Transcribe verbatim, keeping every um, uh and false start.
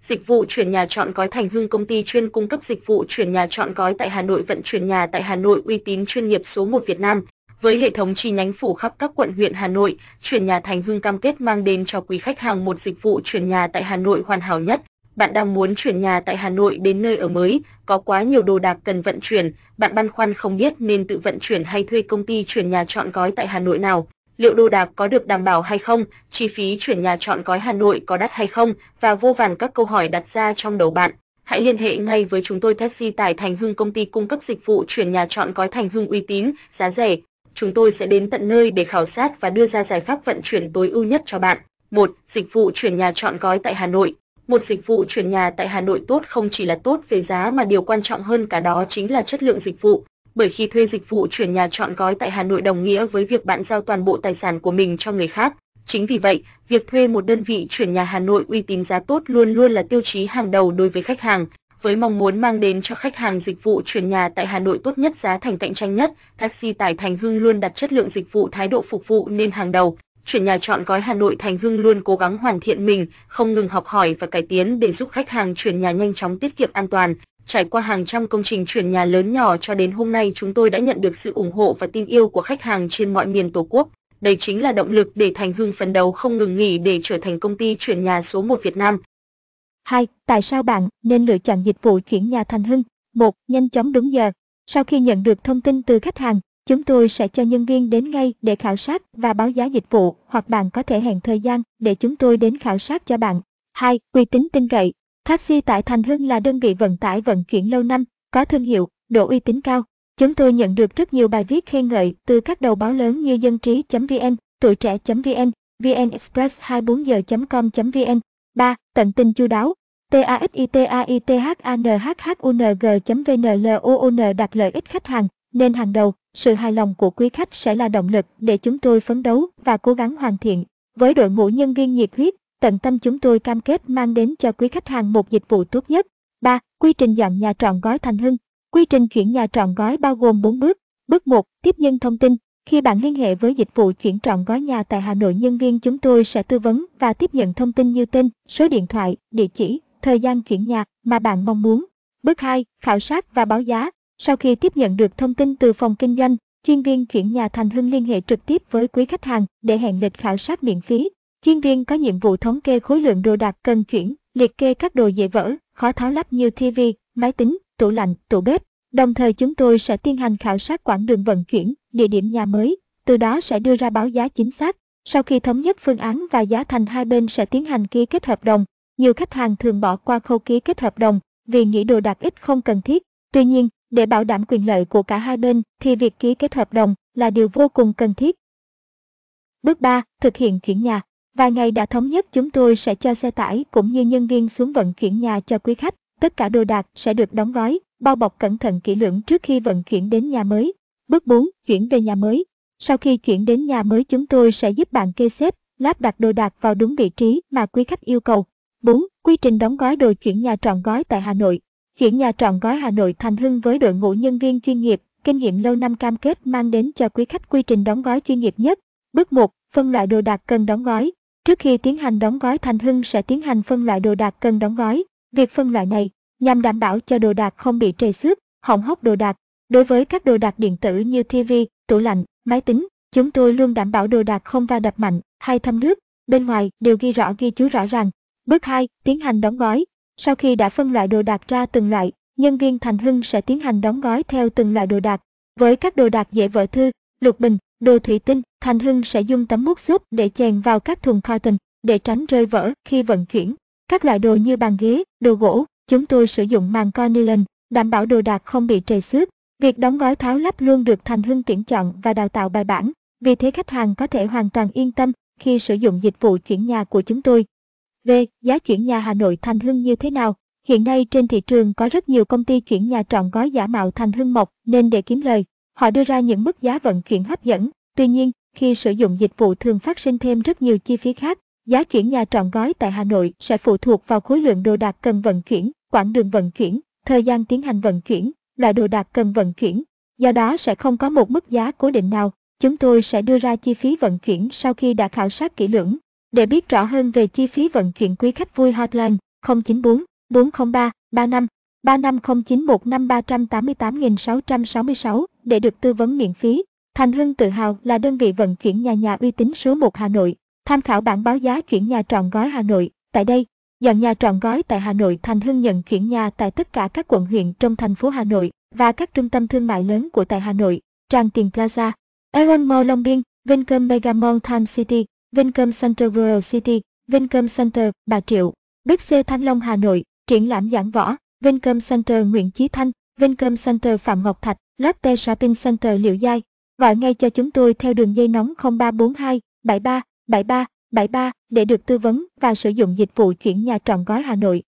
Dịch vụ chuyển nhà chọn gói Thành Hưng, công ty chuyên cung cấp dịch vụ chuyển nhà chọn gói tại Hà Nội, vận chuyển nhà tại Hà Nội, uy tín chuyên nghiệp số một Việt Nam. Với hệ thống chi nhánh phủ khắp các quận huyện Hà Nội, chuyển nhà Thành Hưng cam kết mang đến cho quý khách hàng một dịch vụ chuyển nhà tại Hà Nội hoàn hảo nhất. Bạn đang muốn chuyển nhà tại Hà Nội đến nơi ở mới, có quá nhiều đồ đạc cần vận chuyển, bạn băn khoăn không biết nên tự vận chuyển hay thuê công ty chuyển nhà chọn gói tại Hà Nội nào. Liệu đồ đạc có được đảm bảo hay không, chi phí chuyển nhà chọn gói Hà Nội có đắt hay không và vô vàn các câu hỏi đặt ra trong đầu bạn. Hãy liên hệ ngay với chúng tôi taxi tại Thành Hưng, công ty cung cấp dịch vụ chuyển nhà chọn gói Thành Hưng uy tín, giá rẻ. Chúng tôi sẽ đến tận nơi để khảo sát và đưa ra giải pháp vận chuyển tối ưu nhất cho bạn. một. Dịch vụ chuyển nhà chọn gói tại Hà Nội. Một dịch vụ chuyển nhà tại Hà Nội tốt không chỉ là tốt về giá mà điều quan trọng hơn cả đó chính là chất lượng dịch vụ. Bởi khi thuê dịch vụ chuyển nhà chọn gói tại Hà Nội đồng nghĩa với việc bạn giao toàn bộ tài sản của mình cho người khác. Chính vì vậy, việc thuê một đơn vị chuyển nhà Hà Nội uy tín giá tốt luôn luôn là tiêu chí hàng đầu đối với khách hàng. Với mong muốn mang đến cho khách hàng dịch vụ chuyển nhà tại Hà Nội tốt nhất, giá thành cạnh tranh nhất, taxi tại Thành Hưng luôn đặt chất lượng dịch vụ, thái độ phục vụ lên hàng đầu. Chuyển nhà chọn gói Hà Nội, Thành Hưng luôn cố gắng hoàn thiện mình, không ngừng học hỏi và cải tiến để giúp khách hàng chuyển nhà nhanh chóng, tiết kiệm, an toàn. Trải qua hàng trăm công trình chuyển nhà lớn nhỏ cho đến hôm nay, chúng tôi đã nhận được sự ủng hộ và tin yêu của khách hàng trên mọi miền Tổ quốc. Đây chính là động lực để Thành Hưng phấn đấu không ngừng nghỉ để trở thành công ty chuyển nhà số một Việt Nam. hai. Tại sao bạn nên lựa chọn dịch vụ chuyển nhà Thành Hưng? một. Nhanh chóng, đúng giờ. Sau khi nhận được thông tin từ khách hàng, chúng tôi sẽ cho nhân viên đến ngay để khảo sát và báo giá dịch vụ, hoặc bạn có thể hẹn thời gian để chúng tôi đến khảo sát cho bạn. hai. Uy tín, tin cậy. Taxi tại Thành Hưng là đơn vị vận tải vận chuyển lâu năm, có thương hiệu, độ uy tín cao. Chúng tôi nhận được rất nhiều bài viết khen ngợi từ các đầu báo lớn như Dân Trí.vn, Tuổi Trẻ.vn, vn express hai mươi bốn giờ chấm com chấm vn. ba. Tận tình chu đáo. Taxitaithanhung.vnloon đặt lợi ích khách hàng nên hàng đầu, sự hài lòng của quý khách sẽ là động lực để chúng tôi phấn đấu và cố gắng hoàn thiện. Với đội ngũ nhân viên nhiệt huyết, tận tâm, chúng tôi cam kết mang đến cho quý khách hàng một dịch vụ tốt nhất. ba. Quy trình dọn nhà trọn gói Thành Hưng. Quy trình chuyển nhà trọn gói bao gồm bốn bước. Bước một. Tiếp nhận thông tin. Khi bạn liên hệ với dịch vụ chuyển trọn gói nhà tại Hà Nội, nhân viên chúng tôi sẽ tư vấn và tiếp nhận thông tin như tên, số điện thoại, địa chỉ, thời gian chuyển nhà mà bạn mong muốn. Bước hai. Khảo sát và báo giá. Sau khi tiếp nhận được thông tin từ phòng kinh doanh, chuyên viên chuyển nhà Thành Hưng liên hệ trực tiếp với quý khách hàng để hẹn lịch khảo sát miễn phí. Chuyên viên có nhiệm vụ thống kê khối lượng đồ đạc cần chuyển, liệt kê các đồ dễ vỡ, khó tháo lắp như ti vi, máy tính, tủ lạnh, tủ bếp. Đồng thời chúng tôi sẽ tiến hành khảo sát quãng đường vận chuyển, địa điểm nhà mới, từ đó sẽ đưa ra báo giá chính xác. Sau khi thống nhất phương án và giá thành, hai bên sẽ tiến hành ký kết hợp đồng. Nhiều khách hàng thường bỏ qua khâu ký kết hợp đồng vì nghĩ đồ đạc ít không cần thiết. Tuy nhiên, để bảo đảm quyền lợi của cả hai bên thì việc ký kết hợp đồng là điều vô cùng cần thiết. Bước ba. Thực hiện chuyển nhà. Vài ngày đã thống nhất, chúng tôi sẽ cho xe tải cũng như nhân viên xuống vận chuyển nhà cho quý khách. Tất cả đồ đạc sẽ được đóng gói, bao bọc cẩn thận, kỹ lưỡng trước khi vận chuyển đến nhà mới. Bước bốn. Chuyển về nhà mới. Sau khi chuyển đến nhà mới, chúng tôi sẽ giúp bạn kê xếp, lắp đặt đồ đạc vào đúng vị trí mà quý khách yêu cầu. bốn. Quy trình đóng gói đồ chuyển nhà trọn gói tại Hà Nội. Chuyển nhà trọn gói Hà Nội Thành Hưng với đội ngũ nhân viên chuyên nghiệp, kinh nghiệm lâu năm cam kết mang đến cho quý khách quy trình đóng gói chuyên nghiệp nhất. Bước một. Phân loại đồ đạc cần đóng gói. Trước khi tiến hành đóng gói, Thành Hưng sẽ tiến hành phân loại đồ đạc cần đóng gói. Việc phân loại này nhằm đảm bảo cho đồ đạc không bị trầy xước, hỏng hóc đồ đạc. Đối với các đồ đạc điện tử như ti vi, tủ lạnh, máy tính, chúng tôi luôn đảm bảo đồ đạc không va đập mạnh hay thấm nước, bên ngoài đều ghi rõ ghi chú rõ ràng. Bước hai. Tiến hành đóng gói. Sau khi đã phân loại đồ đạc ra từng loại, nhân viên Thành Hưng sẽ tiến hành đóng gói theo từng loại đồ đạc. Với các đồ đạc dễ vỡ, thư, lục bình, đồ thủy tinh, Thành Hưng sẽ dùng tấm mút xốp để chèn vào các thùng carton để tránh rơi vỡ khi vận chuyển. Các loại đồ như bàn ghế, đồ gỗ, chúng tôi sử dụng màng co nylon, đảm bảo đồ đạc không bị trầy xước. Việc đóng gói, tháo lắp luôn được Thành Hưng tuyển chọn và đào tạo bài bản, vì thế khách hàng có thể hoàn toàn yên tâm khi sử dụng dịch vụ chuyển nhà của chúng tôi. V. Giá chuyển nhà Hà Nội Thành Hưng như thế nào? Hiện nay trên thị trường có rất nhiều công ty chuyển nhà trọn gói giả mạo Thành Hưng mộc nên để kiếm lời, họ đưa ra những mức giá vận chuyển hấp dẫn. Tuy nhiên, khi sử dụng dịch vụ thường phát sinh thêm rất nhiều chi phí khác. Giá chuyển nhà trọn gói tại Hà Nội sẽ phụ thuộc vào khối lượng đồ đạc cần vận chuyển, quãng đường vận chuyển, thời gian tiến hành vận chuyển, loại đồ đạc cần vận chuyển. Do đó sẽ không có một mức giá cố định nào. Chúng tôi sẽ đưa ra chi phí vận chuyển sau khi đã khảo sát kỹ lưỡng. Để biết rõ hơn về chi phí vận chuyển, quý khách vui hotline không chín bốn, bốn không ba, ba năm, ba năm không chín một năm ba tám tám sáu sáu sáu để được tư vấn miễn phí. Thành Hưng tự hào là đơn vị vận chuyển nhà nhà uy tín số một Hà Nội. Tham khảo bảng báo giá chuyển nhà trọn gói Hà Nội. Tại đây, dọn nhà trọn gói tại Hà Nội, Thành Hưng nhận chuyển nhà tại tất cả các quận huyện trong thành phố Hà Nội và các trung tâm thương mại lớn của tại Hà Nội: Tràng Tiền Plaza, Aeon Mall Long Biên, Vincom Mega Mall Time City, Vincom Center Royal City, Vincom Center Bà Triệu, Bức Xê Thăng Long Hà Nội, Triển lãm Giảng Võ, Vincom Center Nguyễn Chí Thanh, Vincom Center Phạm Ngọc Thạch, Lotte Shopping Center Liễu Giai. Gọi ngay cho chúng tôi theo đường dây nóng không ba bốn hai, bảy ba, bảy ba, bảy ba để được tư vấn và sử dụng dịch vụ chuyển nhà trọn gói Hà Nội.